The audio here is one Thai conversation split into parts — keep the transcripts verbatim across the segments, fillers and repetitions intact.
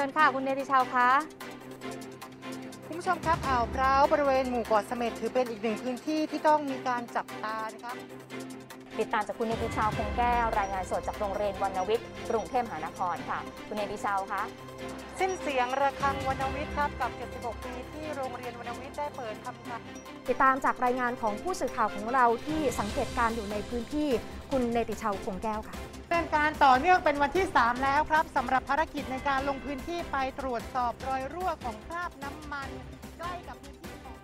ชิญค่ะคุณเนติชาวคะคุณผู้ชมครับอ่าวพร้าวบริเวณหมู่เกาะเสม็ดถือเป็นอีกหนึ่งพื้นที่ที่ต้องมีการจับตานะครับติดตามจากคุณเนติชาวคงแก้วรายงานสดจากโรงเรียนวรรณวิทย์กรุงเทพมหานครค่ะคุณเนติชาวคะสิ้นเสียงระฆังวรรณวิทย์ครับกับเจ็ดสิบหกปีที่โรงเรียนวรรณวิทย์ได้เปิดทำการติดตามจากรายงานของผู้สื่อข่าวของเราที่สังเกตการอยู่ในพื้นที่คุณเนติชาวคงแก้วค่ะเป็นการต่อเนื่องเป็นวันที่สามแล้วครับสำหรับภารกิจในการลงพื้นที่ไปตรวจสอบรอยรั่วของคราบน้ำมันใกล้กับพื้นที่ของ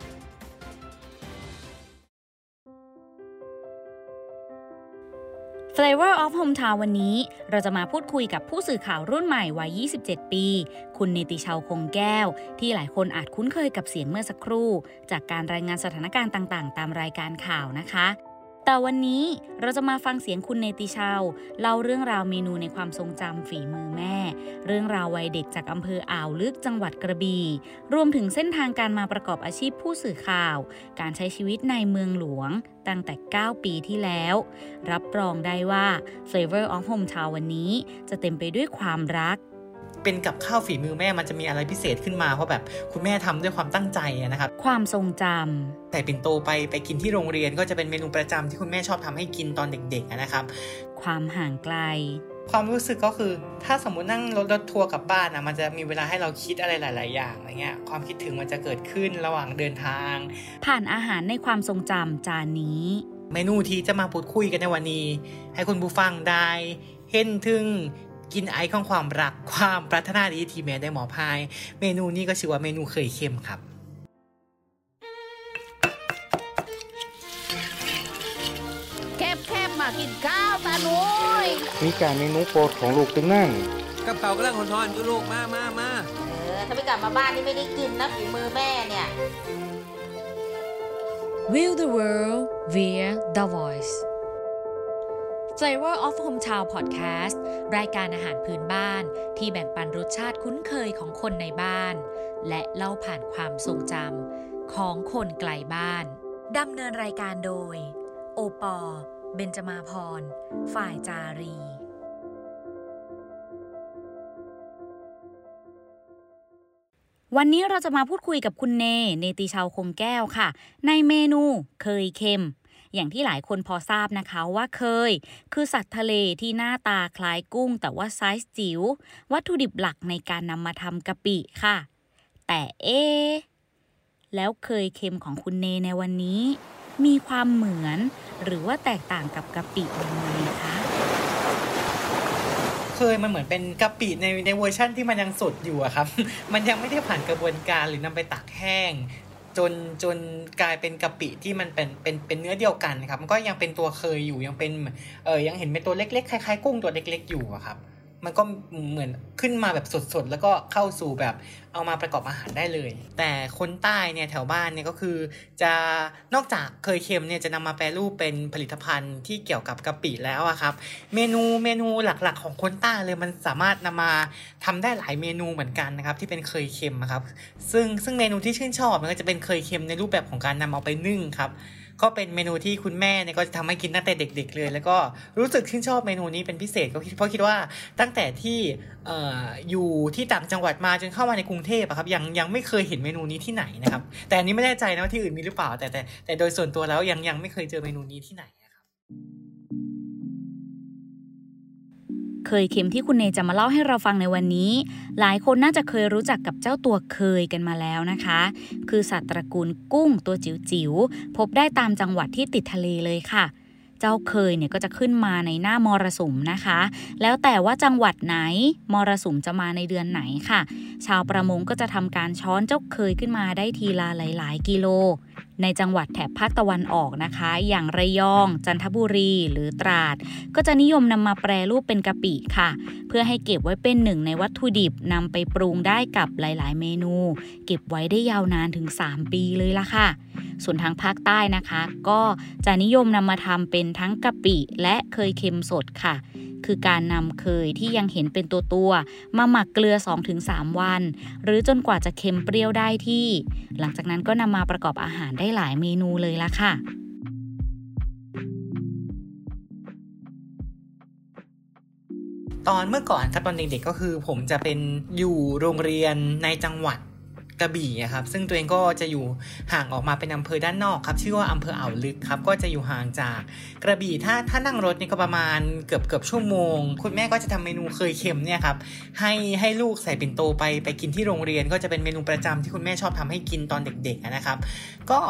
Flavor of Hometown วันนี้เราจะมาพูดคุยกับผู้สื่อข่าวรุ่นใหม่วัยยี่สิบเจ็ดปีคุณเนติชาวคงแก้วที่หลายคนอาจคุ้นเคยกับเสียงเมื่อสักครู่จากการรายงานสถานการณ์ต่างๆตามรายการข่าวนะคะแต่วันนี้เราจะมาฟังเสียงคุณเนติชาวเล่าเรื่องราวเมนูในความทรงจำฝีมือแม่เรื่องราววัยเด็กจากอำเภออ่าวลึกจังหวัดกระบี่รวมถึงเส้นทางการมาประกอบอาชีพผู้สื่อข่าวการใช้ชีวิตในเมืองหลวงตั้งแต่เก้าปีที่แล้วรับรองได้ว่า Flavor of Hometown วันนี้จะเต็มไปด้วยความรักเป็นกับข้าวฝีมือแม่มันจะมีอะไรพิเศษขึ้นมาเพราะแบบคุณแม่ทำด้วยความตั้งใจนะครับความทรงจำแต่ปิ่นโตไปไปกินที่โรงเรียนก็จะเป็นเมนูประจำที่คุณแม่ชอบทำให้กินตอนเด็กๆนะครับความห่างไกลความรู้สึกก็คือถ้าสมมุตินั่งรถรถทัวร์กลับบ้านนะมันจะมีเวลาให้เราคิดอะไรหลายๆอย่างอะไรเงี้ยความคิดถึงมันจะเกิดขึ้นระหว่างเดินทางผ่านอาหารในความทรงจำจานนี้เมนูที่จะมาพูดคุยกันในวันนี้ให้คุณผู้ฟังได้เห็นถึงกินไอของความรักความปรารถนาดีที่แม่ได้หมอพายเมนูนี้ก็ชื่อว่าเมนูเคยเค็มครับแคบๆมากินข้าวตาหนุยมีการเมนูโปรดของลูกตึงนั่งกระเป๋ากระลังหอนทอนอยู่ลูกมามามาเออถ้าไม่กลับมาบ้านนี่ไม่ได้กินนะฝีมือแม่เนี่ย Will the world via the voice Flavor of Hometown Podcast รายการอาหารพื้นบ้านที่แบ่งปันรสชาติคุ้นเคยของคนในบ้านและเล่าผ่านความทรงจำของคนไกลบ้านดำเนินรายการโดยโอปอเบญจมาพรฝ่ายจารีวันนี้เราจะมาพูดคุยกับคุณเนเนติชาวคงแก้วค่ะในเมนูเคยเค็มอย่างที่หลายคนพอทราบนะคะว่าเคยคือสัตว์ทะเลที่หน้าตาคล้ายกุ้งแต่ว่าไซส์จิ๋ววัตถุดิบหลักในการนำมาทำกะปิค่ะแต่เอ๊ะแล้วเคยเค็มของคุณเนในวันนี้มีความเหมือนหรือว่าแตกต่างกับกะปิยังไงคะเคยมันเหมือนเป็นกะปิในในเวอร์ชั่นที่มันยังสดอยู่อะครับมันยังไม่ได้ผ่านกระบวนการหรือนำไปตากแห้งจนจนกลายเป็นกะปิที่มันเป็นเป็นเป็นเนื้อเดียวกันครับมันก็ยังเป็นตัวเคยอยู่ยังเป็นเออยังเห็นเป็นตัวเล็กๆคล้ายๆกุ้งตัวเล็กๆอยู่อะครับมันก็เหมือนขึ้นมาแบบสดๆแล้วก็เข้าสู่แบบเอามาประกอบอาหารได้เลยแต่คนใต้เนี่ยแถวบ้านเนี่ยก็คือจะนอกจากเคยเค็มเนี่ยจะนำมาแปรรูปเป็นผลิตภัณฑ์ที่เกี่ยวกับกะปิแล้วอะครับเมนูเมนูหลักๆของคนใต้เลยมันสามารถนำมาทำได้หลายเมนูเหมือนกันนะครับที่เป็นเคยเค็มนะครับซึ่งซึ่งเมนูที่ชื่นชอบมันก็จะเป็นเคยเค็มในรูปแบบของการนำเอาไปนึ่งครับก็เป็นเมนูที่คุณแม่เนี่ยก็จะทำให้กินตั้งแต่เด็กๆเลยแล้วก็รู้สึกชื่นชอบเมนูนี้เป็นพิเศษก็เพราะคิดว่าตั้งแต่ที่เอ่ออยู่ที่ต่างจังหวัดมาจนเข้ามาในกรุงเทพอะครับยังยังไม่เคยเห็นเมนูนี้ที่ไหนนะครับแต่อันนี้ไม่แน่ใจนะว่าที่อื่นมีหรือเปล่าแต่แต่แต่โดยส่วนตัวแล้วยังยังไม่เคยเจอเมนูนี้ที่ไหนนะครับเคยเค็มที่คุณเนจะมาเล่าให้เราฟังในวันนี้หลายคนน่าจะเคยรู้จักกับเจ้าตัวเคยกันมาแล้วนะคะคือสัตว์ตระกูลกุ้งตัวจิ๋วๆพบได้ตามจังหวัดที่ติดทะเลเลยค่ะเจ้าเคยเนี่ยก็จะขึ้นมาในหน้ามรสุมนะคะแล้วแต่ว่าจังหวัดไหนมรสุมจะมาในเดือนไหนค่ะชาวประมงก็จะทำการช้อนเจ้าเคยขึ้นมาได้ทีละหลายๆกิโลในจังหวัดแถบภาคตะวันออกนะคะอย่างระยองจันทบุรีหรือตราดก็จะนิยมนำมาแปรรูปเป็นกะปิค่ะเพื่อให้เก็บไว้เป็นหนึ่งในวัตถุดิบนำไปปรุงได้กับหลายๆเมนูเก็บไว้ได้ยาวนานถึงสามปีเลยล่ะค่ะส่วนทางภาคใต้นะคะก็จะนิยมนำมาทำเป็นทั้งกะปิและเคยเค็มสดค่ะคือการนำเคยที่ยังเห็นเป็นตัวตัวมาหมักเกลือ สองถึงสาม วันหรือจนกว่าจะเค็มเปรี้ยวได้ที่หลังจากนั้นก็นำมาประกอบอาหารได้หลายเมนูเลยล่ะค่ะ ตอนเมื่อก่อนครับตอนเด็กๆก็คือผมจะเป็นอยู่โรงเรียนในจังหวัดกระบี่ครับซึ่งตัวเองก็จะอยู่ห่างออกมาเป็นอำเภอด้านนอกครับชื่อว่าอำเภออ่าวลึกครับก็จะอยู่ห่างจากกระบี่ถ้าถ้านั่งรถนี่ก็ประมาณเกือบเกือบชั่วโมงคุณแม่ก็จะทำเมนูเคยเค็มเนี่ยครับให้ให้ลูกใส่ปิ่นโตไปไปกินที่โรงเรียนก็จะเป็นเมนูประจำที่คุณแม่ชอบทำให้กินตอนเด็กๆนะครับก็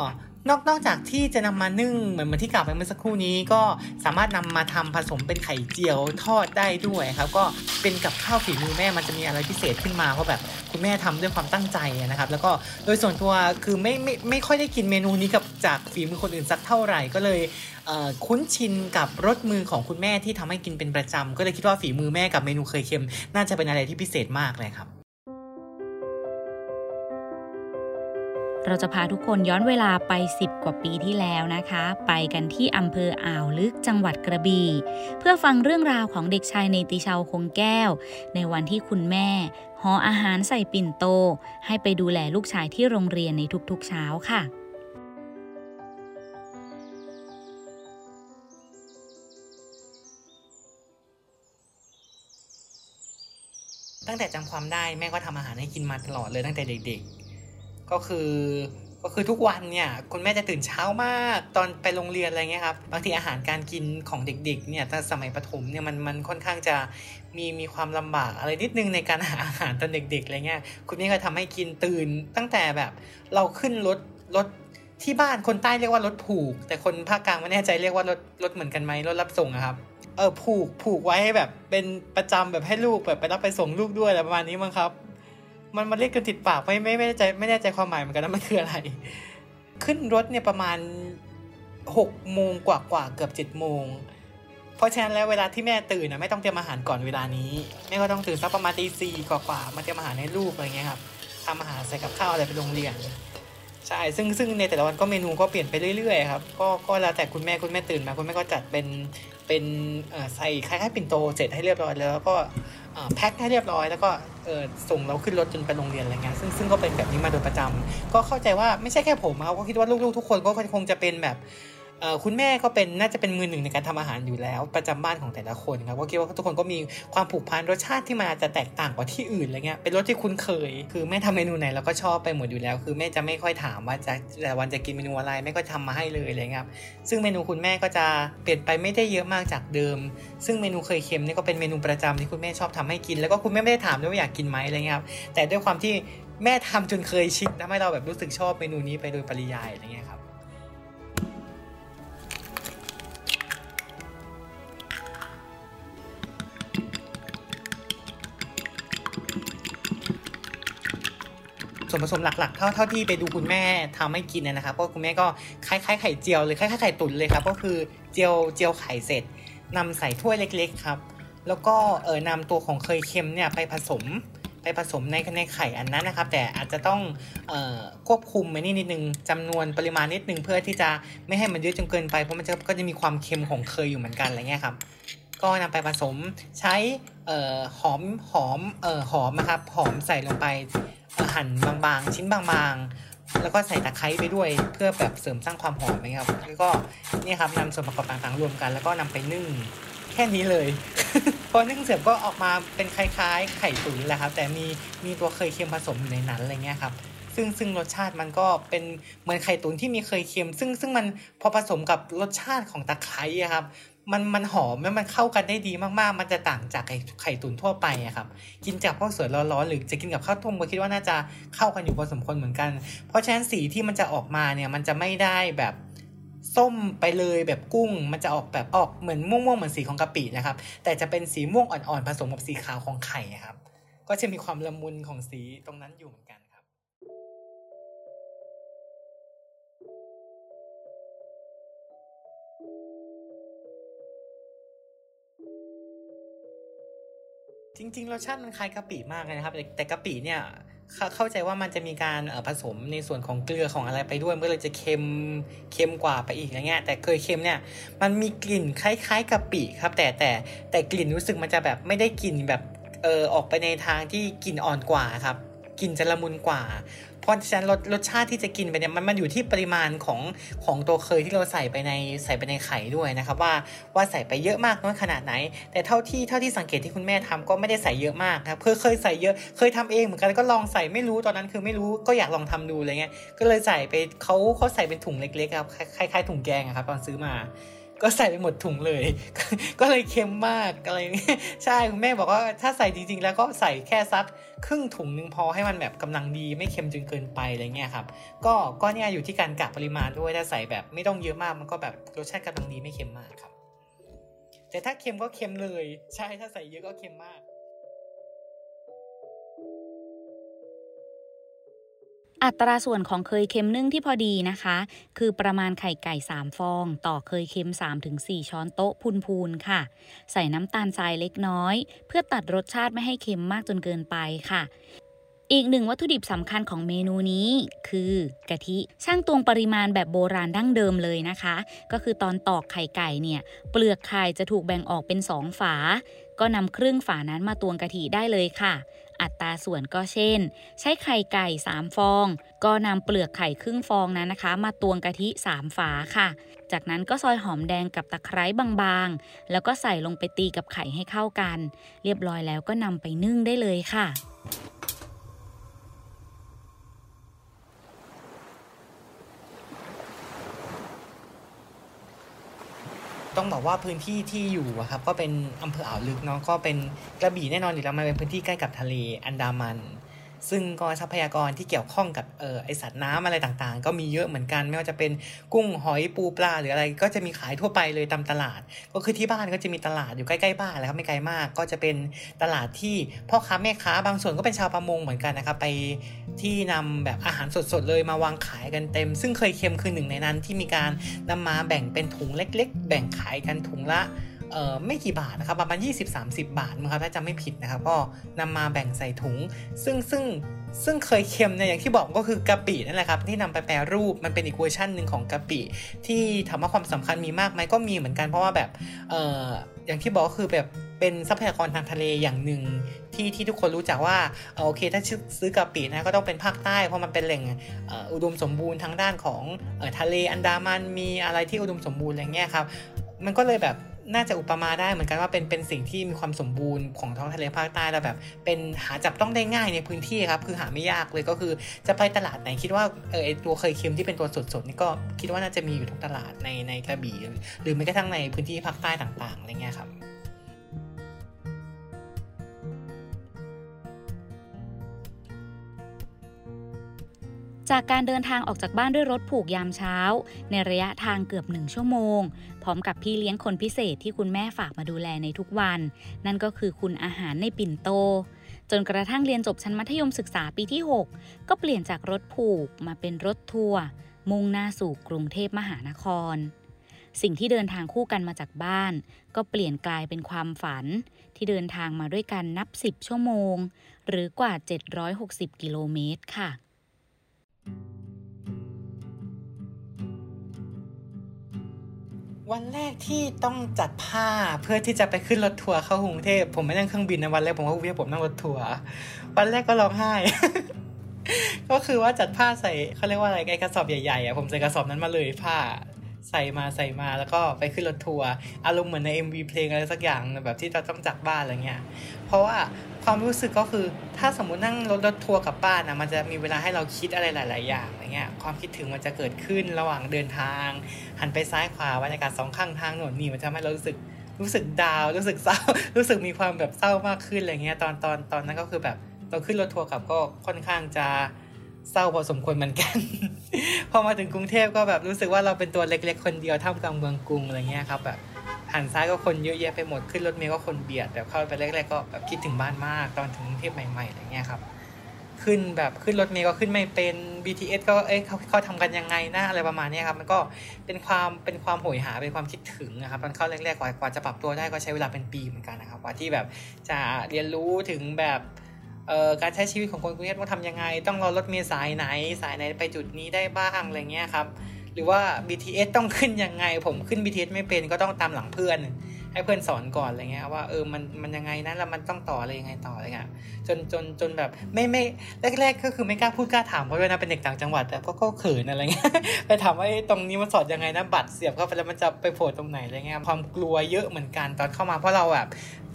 นอกนอกจากที่จะนำมานึ่งเหมือนเหมือนที่กล่าวไปเมื่อสักครู่นี้ก็สามารถนำมาทำผสมเป็นไข่เจียวทอดได้ด้วยครับก็เป็นกับข้าวฝีมือแม่มันจะมีอะไรพิเศษขึ้นมาเพราะแบบคุณแม่ทำด้วยความตั้งใจนะครับแล้วก็โดยส่วนตัวคือไม่ไม่ไม่ค่อยได้กินเมนูนี้กับจากฝีมือคนอื่นสักเท่าไหร่ก็เลยคุ้นชินกับรสมือของคุณแม่ที่ทำให้กินเป็นประจำก็เลยคิดว่าฝีมือแม่กับเมนูเคยเค็มน่าจะเป็นอะไรที่พิเศษมากเลยครับเราจะพาทุกคนย้อนเวลาไปสิบกว่าปีที่แล้วนะคะไปกันที่อำเภออ่าวลึกจังหวัดกระบี่เพื่อฟังเรื่องราวของเด็กชายเนติชาวคงแก้วในวันที่คุณแม่ห่ออาหารใส่ปิ่นโตให้ไปดูแลลูกชายที่โรงเรียนในทุกๆเช้าค่ะตั้งแต่จำความได้แม่ก็ทำอาหารให้กินมาตลอดเลยตั้งแต่เด็กๆก็คือก็คือทุกวันเนี่ยคุณแม่จะตื่นเช้ามากตอนไปโรงเรียนอะไรเงี้ยครับบางทีอาหารการกินของเด็กๆเนี่ยตอนสมัยประถมเนี่ยมันมันค่อนข้างจะมีมีความลำบากอะไรนิดนึงในการหาอาหารตอนเด็กๆอะไรเงี้ยคุณแม่ก็ทำให้กินตื่นตั้งแต่แบบเราขึ้นรถรถที่บ้านคนใต้เรียกว่ารถผูกแต่คนภาคกลางไม่แน่ใจเรียกว่ารถรถเหมือนกันไหมรถรับส่งอะครับเออผูกผูกไว้ให้แบบเป็นประจำแบบให้ลูกแบบไปรับไปส่งลูกด้วยอะไรประมาณนี้มั้งครับมันมันเรียกกันติดปากไม่ไม่ไม่แน่ใจไม่แน่ใจความหมายเหมือนกันนะมันคืออะไรขึ้นรถเนี่ยประมาณหกโมงกว่ากว่าเกือบเจ็ดโมงเพราะฉะนั้นแล้วเวลาที่แม่ตื่นนะไม่ต้องเตรียมอาหารก่อนเวลานี้แม่ก็ต้องตื่นสักประมาณตีสี่กว่ากว่ามาเตรียมอาหารให้ลูกอะไรเงี้ยครับทำอาหารใส่กับข้าวอะไรไปโรงเรียนใช่ซึ่งซึ่งในแต่ละวันก็เมนูก็เปลี่ยนไปเรื่อยๆครับก็ก็แล้วแต่คุณแม่คุณแม่ตื่นมาคุณแม่ก็จัดเป็นเป็นใส่คล้ายๆปิ่นโตเสร็จให้เรียบร้อยแล้วก็แพ็คให้เรียบร้อยแล้วก็ส่งเราขึ้นรถจนไปโรงเรียนอะไรเงี้ยซึ่งซึ่งก็เป็นแบบนี้มาโดยประจำก็เข้าใจว่าไม่ใช่แค่ผมครับก็คิดว่าลูกๆทุกคนก็คงจะเป็นแบบคุณแม่ก็เป็นน่าจะเป็นมือหนึ่งในการทำอาหารอยู่แล้วประจำบ้านของแต่ละคนครับก็คิดว่าทุกคนก็มีความผูกพันรสชาติที่มาจะแตกต่างกว่าที่อื่นอะไรเงี้ยเป็นรสที่คุ้นเคยคือแม่ทำเมนูไหนเราก็ชอบไปหมดอยู่แล้วคือแม่จะไม่ค่อยถามว่าจะแต่วันจะกินเมนูอะไรแม่ก็ทำมาให้เลยอะไรเงี้ยครับซึ่งเมนูคุณแม่ก็จะเปลี่ยนไปไม่ได้เยอะมากจากเดิมซึ่งเมนูเคยเค็มนี่ก็เป็นเมนูประจำที่คุณแม่ชอบทำให้กินแล้วก็คุณแม่ไม่ได้ถามด้วยว่าอยากกินไหมอะไรเงี้ยครับแต่ด้วยความที่แม่ทำจนเคยชินทำให้เราแบบรู้สึกชอบเมนูนี้ไปโดยปริยายอะไรเงี้ยครับส่วนผสมหลักๆเท่าเท่าที่ไปดูคุณแม่ทำให้กินนะครับก็คุณแม่ก็คล้ายๆไข่เจียวเลยคล้ายๆไข่ตุ๋นเลยครับก็คือเจียวเจียวไข่เสร็จนำใส่ถ้วยเล็กๆครับแล้วก็เออนำตัวของเคยเค็มเนี่ยไปผสมไปผสมในในไข่อันนั้นนะครับแต่อาจจะต้องเอ่อควบคุมไว้นิดนึงจำนวนปริมาณนิดนึงเพื่อที่จะไม่ให้มันเยอะจนเกินไปเพราะมันจะก็จะมีความเค็มของเคยอยู่เหมือนกันอะไรเงี้ยครับก็นำไปผสมใช้เอ่อหอมหอมเอ่อหอมนะครับหอมใส่ลงไปหั่นบางๆชิ้นบางๆแล้วก็ใส่ตะไคร้ไปด้วยเพื่อแบบเสริมสร้างความหอมนะครับแล้วก็นี่ครับนำส่วนประกอบต่างๆรวมกันแล้วก็นำไปนึ่งแค่นี้เลย พอนึ่งเสร็จก็ออกมาเป็นคล้ายๆไข่ตุ๋นแหละครับแต่มีมีตัวเคยเค็มผสมอยู่ในนั้นอะไรเงี้ยครับซึ่งซึ่งรสชาติมันก็เป็นเหมือนไข่ตุ๋นที่มีเคยเค็มซึ่งซึ่งมันพอผสมกับรสชาติของตะไคร้ครับมันมันหอมแล้วมันเข้ากันได้ดีมากๆมันจะต่างจากไข่ไข่ตุ๋นทั่วไปอะครับกินจากพวกสวยร้อนๆหรือจะกินกับข้าวต้มก็คิดว่าน่าจะเข้ากันอยู่พอสมควรเหมือนกันเพราะฉะนั้นสีที่มันจะออกมาเนี่ยมันจะไม่ได้แบบส้มไปเลยแบบกุ้งมันจะออกแบบออกเหมือนม่วงๆเหมือนสีของกะปินะครับแต่จะเป็นสีม่วงอ่อนๆผสมกับสีขาวของไข่ครับก็จะมีความละมุนของสีตรงนั้นอยู่เหมือนกันครับจริงๆรสชาติมันคล้ายกะปิมากเลยนะครับแต่กะปิเนี่ยเข้าใจว่ามันจะมีการผสมในส่วนของเกลือของอะไรไปด้วยมันก็เลยจะเค็มเค็มกว่าไปอีกอะไรเงี้ยแต่เคยเค็มเนี่ยมันมีกลิ่นคล้ายๆกะปิครับแต่แต่แต่กลิ่นรู้สึกมันจะแบบไม่ได้กลิ่นแบบเออออกไปในทางที่กลิ่นอ่อนกว่าครับ กินจะละมุนกว่าเพราะฉะนั้นรสรสชาติที่จะกินไปเนี่ยมันมันอยู่ที่ปริมาณของของตัวเคยที่เราใส่ไปในใส่ไปในไข่ด้วยนะครับว่าว่าใส่ไปเยอะมากน้อยขนาดไหนแต่เท่าที่เท่าที่สังเกตที่คุณแม่ทำก็ไม่ได้ใส่เยอะมากครับเคยเคยใส่เยอะเคยทำเองเหมือนกันก็ลองใส่ไม่รู้ตอนนั้นคือไม่รู้ก็อยากลองทำดูอะไรเงี้ยก็เลยใส่ไปเขาเขาใส่เป็นถุงเล็กๆครับคล้ายๆถุงแกงครับตอนซื้อมาก็ใส่ไปหมดถุงเลยก็เลยเค็มมากอะไรอย่างเงี้ยใช่คุณแม่บอกว่าถ้าใส่จริงๆแล้วก็ใส่แค่สักครึ่งถุงนึงพอให้มันแบบกำลังดีไม่เค็มจนเกินไปอะไรเงี้ยครับก็ก็เนี่ยอยู่ที่การกะปริมาณด้วยถ้าใส่แบบไม่ต้องเยอะมากมันก็แบบรสชาติกำลังดีไม่เค็มมากครับแต่ถ้าเค็มก็เค็มเลยใช่ถ้าใส่เยอะก็เค็มมากอัตราส่วนของเคยเค็มนึ่งที่พอดีนะคะคือประมาณไข่ไก่สามฟองต่อเคยเค็ม สามถึงสี่ ช้อนโต๊ะพูนๆค่ะใส่น้ำตาลทรายเล็กน้อยเพื่อตัดรสชาติไม่ให้เค็มมากจนเกินไปค่ะอีกหนึ่งวัตถุดิบสำคัญของเมนูนี้คือกะทิช่างตวงปริมาณแบบโบราณดั้งเดิมเลยนะคะก็คือตอนตอกไข่ไก่เนี่ยเปลือกไข่จะถูกแบ่งออกเป็นสองฝาก็นำครึ่งฝานั้นมาตวงกะทิได้เลยค่ะอัตราส่วนก็เช่นใช้ไข่ไก่สามฟองก็นำเปลือกไข่ครึ่งฟองนั้นนะคะมาตวงกะทิสามฝาค่ะจากนั้นก็ซอยหอมแดงกับตะไคร้บางๆแล้วก็ใส่ลงไปตีกับไข่ให้เข้ากันเรียบร้อยแล้วก็นำไปนึ่งได้เลยค่ะต้องบอกว่าพื้นที่ที่อยู่ครับก็เป็นอำเภออ่าวลึกเนาะก็เป็นกระบี่แน่นอนอยู่แล้วมันเป็นพื้นที่ใกล้กับทะเลอันดามันซึ่งก็ทรัพยากรที่เกี่ยวข้องกับเออไอสัตว์น้ำอะไรต่างๆก็มีเยอะเหมือนกันไม่ว่าจะเป็นกุ้งหอยปูปลาหรืออะไรก็จะมีขายทั่วไปเลยตามตลาดก็คือที่บ้านก็จะมีตลาดอยู่ใกล้ๆบ้านแล้วครับไม่ไกลมากก็จะเป็นตลาดที่พ่อค้าแม่ค้าบางส่วนก็เป็นชาวประมงเหมือนกันนะครับไปที่นำแบบอาหารสดๆเลยมาวางขายกันเต็มซึ่งเคยเค็มคือหนึ่งในนั้นที่มีการนำมาแบ่งเป็นถุงเล็กๆแบ่งขายกันถุงละเอ่อไม่กี่บาทนะครับประมาณ ยี่สิบถึงสามสิบ บาทมั้งครับถ้าจำไม่ผิดนะครับก็นำมาแบ่งใส่ถุงซึ่งซึ่งซึ่งเคยเค็มเนี่ยอย่างที่บอกก็คือกะปินั่นแหละครับที่นำไปแปรรูปมันเป็นอีกเวอร์ชันหนึ่งของกะปิที่ถามว่าความสำคัญมีมากไหมก็มีเหมือนกันเพราะว่าแบบเอ่ออย่างที่บอกก็คือแบบเป็นทรัพยากรทางทะเลอย่างหนึ่งที่ที่ทุกคนรู้จักว่าโอเคถ้าซื้อกะปินะก็ต้องเป็นภาคใต้เพราะมันเป็นแหล่งอุดมสมบูรณ์ทางด้านของทะเลอันดามันมีอะไรที่อุดมสมบูรณ์อะไรเงี้ยครับมันก็เลยแบบน่าจะอุปมาได้เหมือนกันว่าเป็นเป็นสิ่งที่มีความสมบูรณ์ของท้องทะเลภาคใต้แล้วแบบเป็นหาจับต้องได้ง่ายในพื้นที่ครับคือหาไม่ยากเลยก็คือจะไปตลาดไหนคิดว่าเออตัวเคยเค็มที่เป็นตัวสดๆนี่ก็คิดว่าน่าจะมีอยู่ทุกตลาดในในกระบี่หรือแม้กระทั่งในพื้นที่ภาคใต้ต่างๆอะไรเงี้ยครับจากการเดินทางออกจากบ้านด้วยรถผูกยามเช้าในระยะทางเกือบหนึ่งชั่วโมงพร้อมกับพี่เลี้ยงคนพิเศษที่คุณแม่ฝากมาดูแลในทุกวันนั่นก็คือคุณอาหารในปิ่นโตจนกระทั่งเรียนจบชั้นมัธยมศึกษาปีที่หกก็เปลี่ยนจากรถผูกมาเป็นรถทัวร์มุ่งหน้าสู่กรุงเทพมหานครสิ่งที่เดินทางคู่กันมาจากบ้านก็เปลี่ยนกลายเป็นความฝันที่เดินทางมาด้วยกันนับสิบชั่วโมงหรือกว่าเจ็ดร้อยหกสิบกิโลเมตรค่ะวันแรกที่ต้องจัดผ้าเพื่อที่จะไปขึ้นรถทัวร์เข้ากรุงเทพผมไม่นั่งเครื่องบินนะวันแรกผมก็วิ่งผมนั่งรถทัวร์วันแรกก็ร้องไห้ ก็คือว่าจัดผ้าใส่เขาเรียกว่าอะไรไอ้กระสอบใหญ่ๆอ่ะผมใส่กระสอบนั้นมาเลยผ้าใส่มาใส่มาแล้วก็ไปขึ้นรถทัวร์อารมณ์เหมือนใน เอ็ม วี เพลงอะไรสักอย่างแบบที่เราต้องจากบ้านอะไรเงี้ยเพราะว่าความรู้สึกก็คือถ้าสมมุตินั่งรถรถทัวร์กลับบ้านนะมันจะมีเวลาให้เราคิดอะไรหลายๆอย่างอะไรเงี้ยความคิดถึงมันจะเกิดขึ้นระหว่างเดินทางหันไปซ้ายขวาบรรยากาศสองข้างทางโน่นนี่มันจะทำให้เรารู้สึกรู้สึกดาวรู้สึกเศร้ารู้สึกมีความแบบเศร้ามากขึ้นอะไรเงี้ยตอนตอนตอนนั้นก็คือแบบตอนขึ้นรถทัวร์กลับก็ค่อนข้างจะเศร้าพอสมควรเหมือนกัน พอมาถึงกรุงเทพก็แบบรู้สึกว่าเราเป็นตัวเล็กๆคนเดียวท่ามกลางเมืองกรุงอะไรเงี้ยครับแบบหันซ้ายก็คนเยอะแยะไปหมดขึ้นรถเมล์ก็คนเบียดแบบเข้าไปแรกๆก็แบบคิดถึงบ้านมากตอนถึงกรุงเทพใหม่ๆอะไรเงี้ยครับขึ้นแบบขึ้นรถเมล์ก็ขึ้นไม่เป็น บี ที เอส ก็เอ้ยเขาเขาทำกันยังไงนะอะไรประมาณนี้ครับมันก็เป็นความเป็นความโหยหาเป็นความคิดถึงนะครับตอนเข้าแรกๆกว่ากว่าจะปรับตัวได้ก็ใช้เวลาเป็นปีเหมือนกันนะครับกว่าที่แบบจะเรียนรู้ถึงแบบการใช้ชีวิตของคนกรุงเทพต้องทำยังไงต้องรอรถเมล์สายไหนสายไหนไปจุดนี้ได้บ้างอะไรเงี้ยครับหรือว่า บี ที เอส ต้องขึ้นยังไงผมขึ้น บี ที เอส ไม่เป็นก็ต้องตามหลังเพื่อน ให้เพื่อนสอนก่อนอะไรเงี้ยว่าเออมันมันยังไงนะแล้วมันต้องต่ออะไรยังไงต่ออะไรเงี้ยจนจนจนแบบไม่ไม่แรกๆก็คือไม่กล้าพูดกล้าถามเพราะด้วยนะเป็นเด็กต่างจังหวัดแต่ก็ก็เขินอะไรเงี้ยไปถามว่าตรงนี้มันสอนยังไงนะบัตรเสียบเข้าไปแล้วมันจะไปโผล่ตรงไหนอะไรเงี้ยความกลัวเยอะเหมือนกันตอนเข้ามาเพราะเราแบบ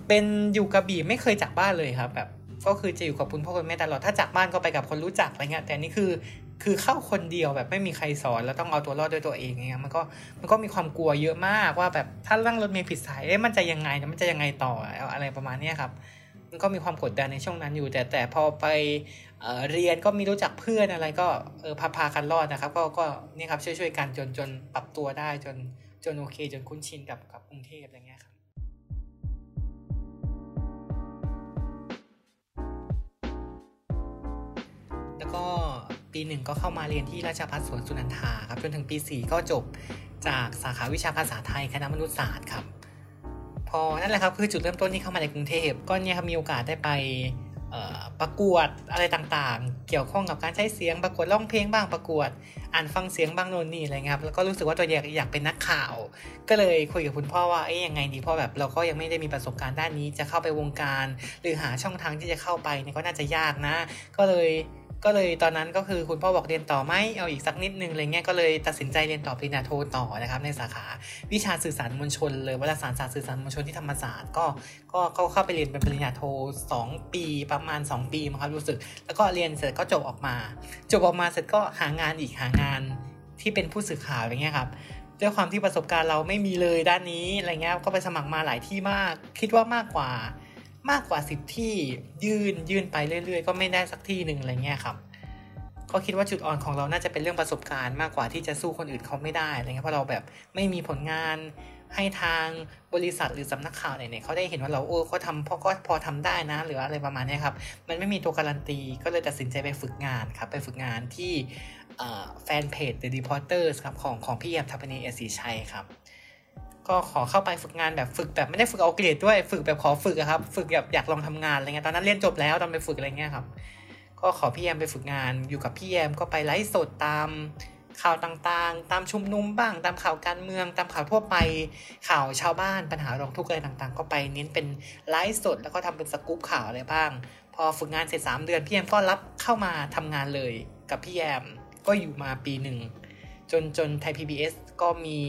เป็นอยู่กระบี่ไม่เคยจากบ้านเลยครับแบบก็คือจะอยู่กับคุณพ่อคุณแม่ตลอดถ้าจากบ้านก็ไปกับคนรู้จักอะไรเงี้ยแต่นี่คือคือเข้าคนเดียวแบบไม่มีใครสอนแล้วต้องเอาตัวรอดด้วยตัวเองเงี้ยมันก็มันก็มีความกลัวเยอะมากว่าแบบถ้านั่งรถเมล์ผิดสายเอ๊ะมันจะยังไงมันจะยังไงต่ออะไรประมาณนี้ครับมันก็มีความกดดันในช่วงนั้นอยู่แต่แต่พอไป เอ่อ เรียนก็มีรู้จักเพื่อนอะไรก็เออพาพากันรอดนะครับก็ก็นี่ครับช่วยๆกันจนจนปรับตัวได้จนจนโอเคจนคุ้นชินกับกับกรุงเทพอะไรเงี้ยครับแล้วก็ปีหนึ่งก็เข้ามาเรียนที่ราชภัฏสวนสุนันทาครับจนถึงปีสี่ก็จบจากสาขาวิชาภาษาไทยคณะมนุษยศาสตร์ครับพอนั่นแหละครับคือจุดเริ่มต้นที่เข้ามาในกรุงเทพก็เนี่ยครับมีโอกาสได้ไปประกวดอะไรต่างๆเกี่ยวข้องกับการใช้เสียงประกวดร้องเพลงบ้างประกวดอ่านฟังเสียงบ้างโน่นนี่อะไรเงี้ยครับแล้วก็รู้สึกว่าตัวเองอยากเป็นนักข่าวก็เลยคุยกับคุณพ่อว่าเอ๊ยยังไงดีพ่อแบบเราก็ยังไม่ได้มีประสบการณ์ด้านนี้จะเข้าไปวงการหรือหาช่องทางที่จะเข้าไปเนี่ยก็น่าจะยากนะก็เลยก็เลยตอนนั้นก็คือคุณพ่อบอกเรียนต่อไหมเอาอีกสักนิดนึงอะไรเงี้ยก็เลยตัดสินใจเรียนต่อปริญญาโทต่อนะครับในสาขาวิชาสื่อสารมวลชนเลยวารสารศาสตร์สื่อสารมวลชนที่ธรรมศาสตร์ก็ก็เข้าเข้าไปเรียนเป็นปริญญาโทสองปีประมาณสองปีมั้งครับรู้สึกแล้วก็เรียนเสร็จก็จบออกมาจบออกมาเสร็จก็หางานอีกหางานที่เป็นผู้สื่อข่าวอะไรเงี้ยครับด้วยความที่ประสบการณ์เราไม่มีเลยด้านนี้อะไรเงี้ยก็ไปสมัครมาหลายที่มากคิดว่ามากกว่ามากกว่าสิบที่ยื่นยื่นไปเรื่อยๆก็ไม่ได้สักที่หนึ่งอะไรเงี้ยครับก็คิดว่าจุดอ่อนของเราน่าจะเป็นเรื่องประสบการณ์มากกว่าที่จะสู้คนอื่นเขาไม่ได้อะไรเงี้ยเพราะเราแบบไม่มีผลงานให้ทางบริษัทหรือสำนักข่าวไหนๆเขาได้เห็นว่าเราโอ้เขาทำพอก็พอทำได้นะหรืออะไรประมาณนี้ครับมันไม่มีตัวการันตีก็เลยตัดสินใจไปฝึกงานครับไปฝึกงานที่แฟนเพจ The Reporters ครับของของพี่แอมทัพพณีเอสีชัยครับก็ขอเข้าไปฝึกงานแบบฝึกแบบไม่ได้ฝึกเอาเกรดด้วยฝึกแบบขอฝึกอะครับฝึกแบบอยากลองทำงานอะไรเงี้ยตอนนั้นเรียนจบแล้วตอนไปฝึกอะไรเงี้ยครับก็ขอพี่แยมไปฝึกงานอยู่กับพี่แยมก็ไปไลฟ์สดตามข่าวต่างๆตามชุมนุมบ้างตามข่าวการเมืองตามข่าวทั่วไปข่าวชาวบ้านปัญหาร้องทุกข์อะไรต่างๆก็ไปเน้นเป็นไลฟ์สดแล้วก็ทำเป็นสกู๊ปข่าวอะไรบ้างพอฝึกงานเสร็จสามเดือนพี่แยมก็รับเข้ามาทำงานเลยกับพี่แยมก็อยู่มาปีหนึ่งจนจนไทย พี บี เอส ก็มี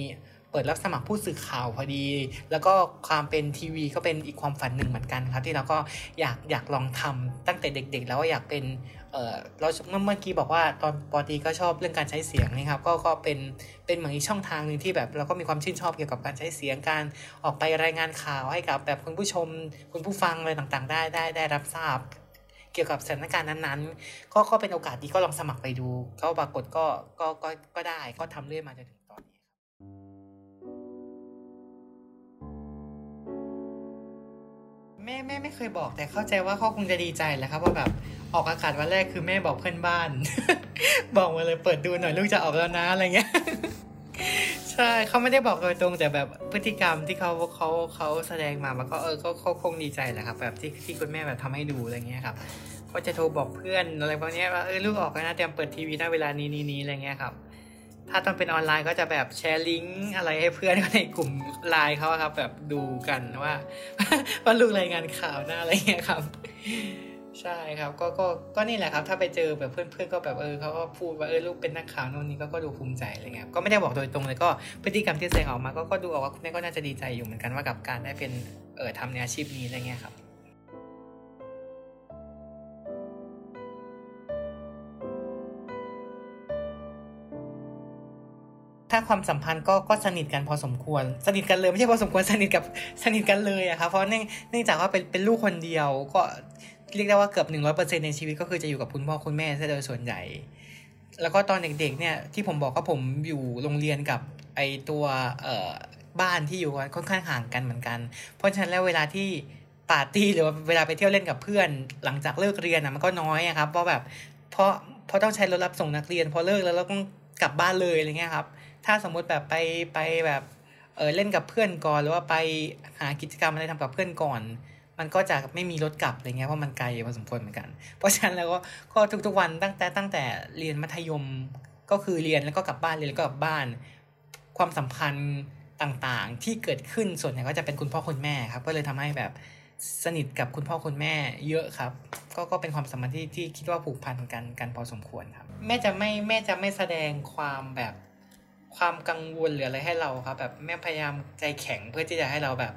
เปิดรับสมัครผู้สื่อข่าวพอดีแล้วก็ความเป็นทีวีก็เป็นอีกความฝันหนึ่งเหมือนกันครับที่เราก็อยากอยากลองทำตั้งแต่เด็กๆแล้วก็อยากเป็นเออเราเมื่อเมื่อกี้บอกว่าตอนปอตีก็ชอบเรื่องการใช้เสียงนะครับก็ก็เป็นเป็นเหมือนช่องทางนึงที่แบบเราก็มีความชื่นชอบเกี่ยวกับการใช้เสียงการออกไปรายงานข่าวให้กับแบบคุณผู้ชมคุณผู้ฟังอะไรต่างๆได้ได้ได้รับทราบเกี่ยวกับสถานการณ์นั้นๆก็ก็เป็นโอกาสดีก็ลองสมัครไปดูก็ปรากฏก็ก็ก็ก็ได้ก็ทำเรื่อยมาจนถึงตอนนี้แม่แม่ไม่เคยบอกแต่เข้าใจว่าเขาคงจะดีใจแหละครับว่าแบบออกอากาศวันแรกคือแม่บอกเพื่อนบ้าน บอกมาเลยเปิดดูหน่อยลูกจะออกแล้วนะอะไรเงี้ย ใช่เขาไม่ได้บอกโดยตรงแต่แบบพฤติกรรมที่เขาเขาเขาแสดงมามันก็เออเขาคงดีใจแหละครับแบบที่ที่คุณแม่แบบทำให้ดูอะไรเงี้ยครับก็จะโทรบอกเพื่อนอะไรพวกนี้ว่าเออลูกออกแล้วนะเตรียมเปิดทีวีได้เวลานี้นี้นี้อะไรเงี้ยครับถ้าตอนเป็นออนไลน์ก็จะแบบแชร์ลิงก์อะไรให้เพื่อนในกลุ่มไลน์เขาครับแบบดูกันว่าว่าลูกรายงานข่าวหน้าอะไรเงี้ยครับใช่ครับก็ก็ก็นี่แหละครับถ้าไปเจอแบบเพื่อนเพื่อนก็แบบเออเขาก็พูดว่าเออลูกเป็นนักข่าวโน่นนี่ก็ก็ดูภูมิใจอะไรเงี้ยก็ไม่ได้บอกโดยตรงเลยก็พฤติกรรมที่แสดงออกมาก็ก็ดูออกว่าคุณแม่ก็น่าจะดีใจอยู่เหมือนกันว่ากับการได้เป็นเออทำในอาชีพนี้อะไรเงี้ยครับถ้าความสัมพันธ์ก็ก็สนิทกันพอสมควรสนิทกันเลยไม่ใช่พอสมควรสนิทกับสนิทกันเลยอะครับเพราะเนื่องเนื่องจากว่าเป็นเป็นลูกคนเดียวก็เรียกได้ว่าเกือบ หนึ่งร้อยเปอร์เซ็นต์ ในชีวิตก็คือจะอยู่กับคุณพ่อคุณแม่ซะโดยส่วนใหญ่แล้วก็ตอนเด็กๆเนี่ยที่ผมบอกว่าผมอยู่โรงเรียนกับไอตัวเอ่อบ้านที่อยู่ค่อนข้างห่างกันเหมือนกันเพราะฉะนั้นแล้วเวลาที่ปาร์ตี้หรือว่าเวลาไปเที่ยวเล่นกับเพื่อนหลังจากเลิกเรียนนะมันก็น้อยอะครับเพราะแบบเพราะเพราะต้องใช้รถรับส่งนักเรียนพอเลิกแล้วเราต้องกลับบ้านเลยอะไรเงี้ยครับถ้าสมมุติแบบไปไปแบบเออเล่นกับเพื่อนก่อนหรือว่าไปหากิจกรรมอะไรทำกับเพื่อนก่อนมันก็จะไม่มีรถกลับอะไรเงี้ยเพราะมันไกลพอสมควรเหมือนกันเพราะฉะนั้นแล้วก็ก็ทุกๆวันตั้งแต่ตั้งแต่เรียนมัธยมก็คือเรียนแล้วก็กลับบ้านเรียนแล้วก็กลับบ้านความสัมพันธ์ ต่างๆที่เกิดขึ้นส่วนใหญ่ก็จะเป็นคุณพ่อคุณแม่ครับก็เลยทำให้แบบสนิทกับคุณพ่อคุณแม่เยอะครับก็ก็เป็นความสัมพันธ์ที่ที่คิดว่าผูกพันกันกันพอสมควรครับแม่จะไม่แม่จะไม่แสดงความแบบความกังวลหรืออะไรให้เราครับแบบแม่พยายามใจแข็งเพื่อที่จะให้เราแบบ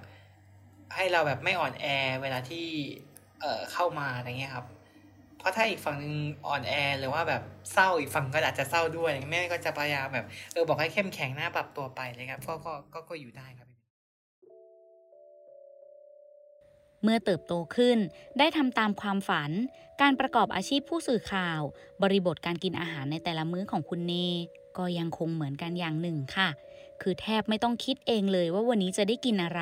ให้เราแบบไม่อ่อนแอเวลาที่เอ่อเข้ามาอะไรเงี้ยครับเพราะถ้าอีกฝั่งนึงอ่อนแอหรือว่าแบบเศร้าอีกฝั่งก็อาจจะเศร้าด้วยแม่ก็จะพยายามแบบเออบอกให้เข้มแข็งหน้าปรับตัวไปเลยครับก็ก็ก็ก็อยู่ได้ครับเมื่อเติบโตขึ้นได้ทำตามความฝันการประกอบอาชีพผู้สื่อข่าวบริบทการกินอาหารในแต่ละมื้อของคุณเนก็ยังคงเหมือนกันอย่างหนึ่งค่ะคือแทบไม่ต้องคิดเองเลยว่าวันนี้จะได้กินอะไร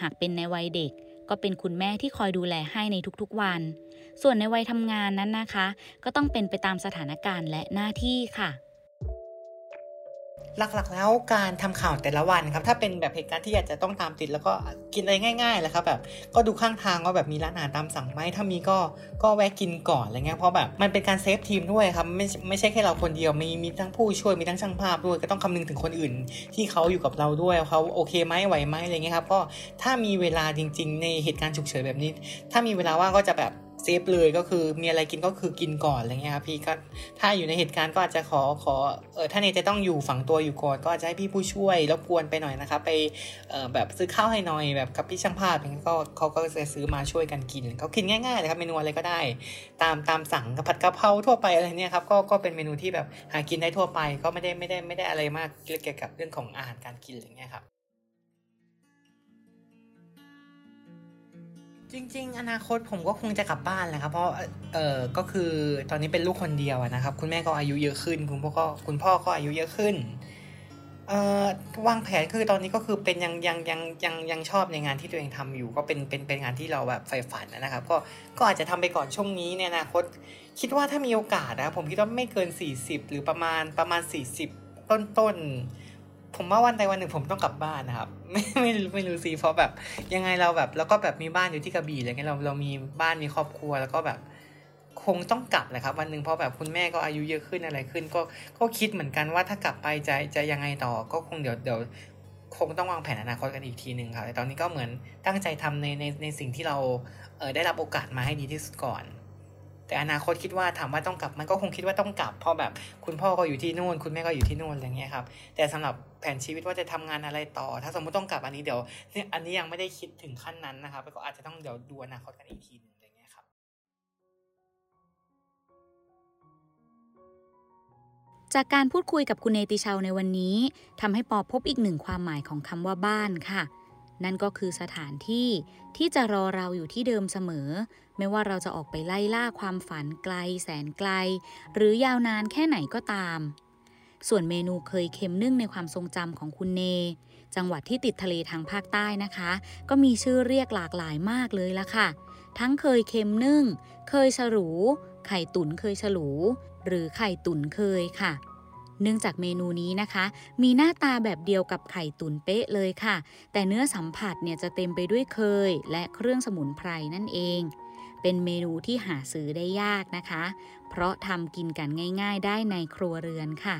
หากเป็นในวัยเด็กก็เป็นคุณแม่ที่คอยดูแลให้ในทุกๆวันส่วนในวัยทำงานนั้นนะคะก็ต้องเป็นไปตามสถานการณ์และหน้าที่ค่ะหลักๆแล้วการทำข่าวแต่ละวันครับถ้าเป็นแบบเหตุการณ์ที่อยากจะต้องตามติดแล้วก็กินอะไรง่ายๆแหละครับแบบก็ดูข้างทางว่าแบบมีร้านอาหารตามสั่งไหมถ้ามีก็ก็แวะกินก่อนอะไรเงี้ยเพราะแบบมันเป็นการเซฟทีมด้วยครับไม่ไม่ใช่แค่เราคนเดียวมีมีทั้งผู้ช่วยมีทั้งช่างภาพด้วยก็ต้องคำนึงถึงคนอื่นที่เขาอยู่กับเราด้วยเขาโอเคไหมไหวไหมอะไรเงี้ยครับก็ถ้ามีเวลาจริงๆในเหตุการณ์ฉุกเฉินแบบนี้ถ้ามีเวลาว่างก็จะแบบเซฟเลยก็คือมีอะไรกินก็คือกินก่อนอะไรเงี้ยครับพี่ก็ถ้าอยู่ในเหตุการณ์ก็อาจจะขอขอเออถ้าเนี่ยจะต้องอยู่ฝังตัวอยู่ก่อนก็อาจจะให้พี่ผู้ช่วยรบกวนไปหน่อยนะครับไปเออแบบซื้อข้าวให้หน่อยแบบกับพี่ช่างภาพอย่างเงี้ยก็เขาก็จะซื้อมาช่วยกันกินเขากินง่ายๆเลยครับเมนูอะไรก็ได้ตามตามสั่งผัดกะเพราทั่วไปอะไรเนี่ยครับก็ก็เป็นเมนูที่แบบหากินได้ทั่วไปก็ไม่ได้ไม่ได้ไม่ได้อะไรมากเกี่ยวกับเรื่องของอาหารการกินอะไรเงี้ยครับจริงๆอนาคตผมก็คงจะกลับบ้านแหละครับเพราะเอ่อก็คือตอนนี้เป็นลูกคนเดียวนะครับคุณแม่ก็อายุเยอะขึ้นคุณพ่อก็คุณพ่อก็อายุเยอะขึ้นเอ่อวางแผนคือตอนนี้ก็คือเป็นยังยังยังยังยังชอบในงานที่ตัวเองทำอยู่ก็เป็นเป็นเป็นงานที่เราแบบใฝ่ฝันนะครับก็ก็อาจจะทำไปก่อนช่วงนี้ในอนาคตคิดว่าถ้ามีโอกาสนะผมคิดว่าไม่เกินสี่สิบหรือประมาณประมาณสี่สิบต้นๆผมว่าวันใดวันหนึ่งผมต้องกลับบ้านนะครับไม่ไม่ไม่รู้สิเพราะแบบยังไงเราแบบแล้วก็แบบมีบ้านอยู่ที่กระบี่อะไรเงี้ยเราเรามีบ้านมีครอบครัวแล้วก็แบบคงต้องกลับแหละครับวันนึงเพราะแบบคุณแม่ก็อายุเยอะขึ้นอะไรขึ้นก็ก็คิดเหมือนกันว่าถ้ากลับไปจะจะยังไงต่อก็คงเดี๋ยวเดี๋ยวคงต้องวางแผนอนาคตกันอีกทีนึงครับแต่ตอนนี้ก็เหมือนตั้งใจทำในในในสิ่งที่เราเออได้รับโอกาสมาให้ดีที่สุดก่อนแต่อนาคตคิดว่าถามว่าต้องกลับมันก็คงคิดว่าต้องกลับเพราะแบบคุณพ่อก็อยู่ที่นู่นคุณแม่ก็อยู่ที่นู่นอะไรเงี้ยครับแต่สำหรับแผนชีวิตว่าจะทำงานอะไรต่อถ้าสมมติต้องกลับอันนี้เดี๋ยวเนี่ยอันนี้ยังไม่ได้คิดถึงขั้นนั้นนะครับก็อาจจะต้องเดี๋ยวดูอนาคตกันอีกทีนึงอะไรเงี้ยครับจากการพูดคุยกับคุณเนติชาวในวันนี้ทำให้ปอพบอีกหนึ่งความหมายของคำว่าบ้านค่ะนั่นก็คือสถานที่ที่จะรอเราอยู่ที่เดิมเสมอไม่ว่าเราจะออกไปไล่ล่าความฝันไกลแสนไกลหรือยาวนานแค่ไหนก็ตามส่วนเมนูเคยเค็มนึ่งในความทรงจำของคุณเนจังหวัดที่ติดทะเลทางภาคใต้นะคะก็มีชื่อเรียกหลากหลายมากเลยละค่ะทั้งเคยเค็มนึ่งเคยฉลูไข่ตุ๋นเคยฉลูหรือไข่ตุ๋นเคยค่ะเนื่องจากเมนูนี้นะคะมีหน้าตาแบบเดียวกับไข่ตุ๋นเป๊ะเลยค่ะแต่เนื้อสัมผัสเนี่ยจะเต็มไปด้วยเคยและเครื่องสมุนไพรนั่นเองเป็นเมนูที่หาซื้อได้ยากนะคะเพราะทำกินกันง่ายๆได้ในครัวเรือนค่ะ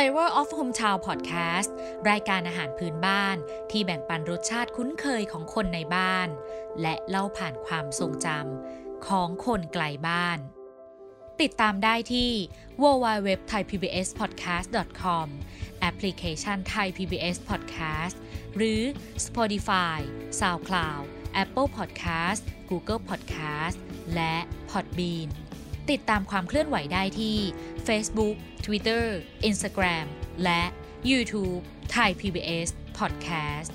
Flavor of Hometown Podcast รายการอาหารพื้นบ้านที่แบ่งปันรสชาติคุ้นเคยของคนในบ้านและเล่าผ่านความทรงจำของคนไกลบ้านติดตามได้ที่ ดับเบิลยู ดับเบิลยู ดับเบิลยู ดอท ไทยพีบีเอสพอดแคสต์ ดอท คอม แอปพลิเคชัน Thai พี บี เอส Podcast หรือ Spotify, SoundCloud, Apple Podcast, Google Podcast และ Podbeanติดตามความเคลื่อนไหวได้ที่ Facebook, Twitter, Instagram และ YouTube Thai พี บี เอส Podcast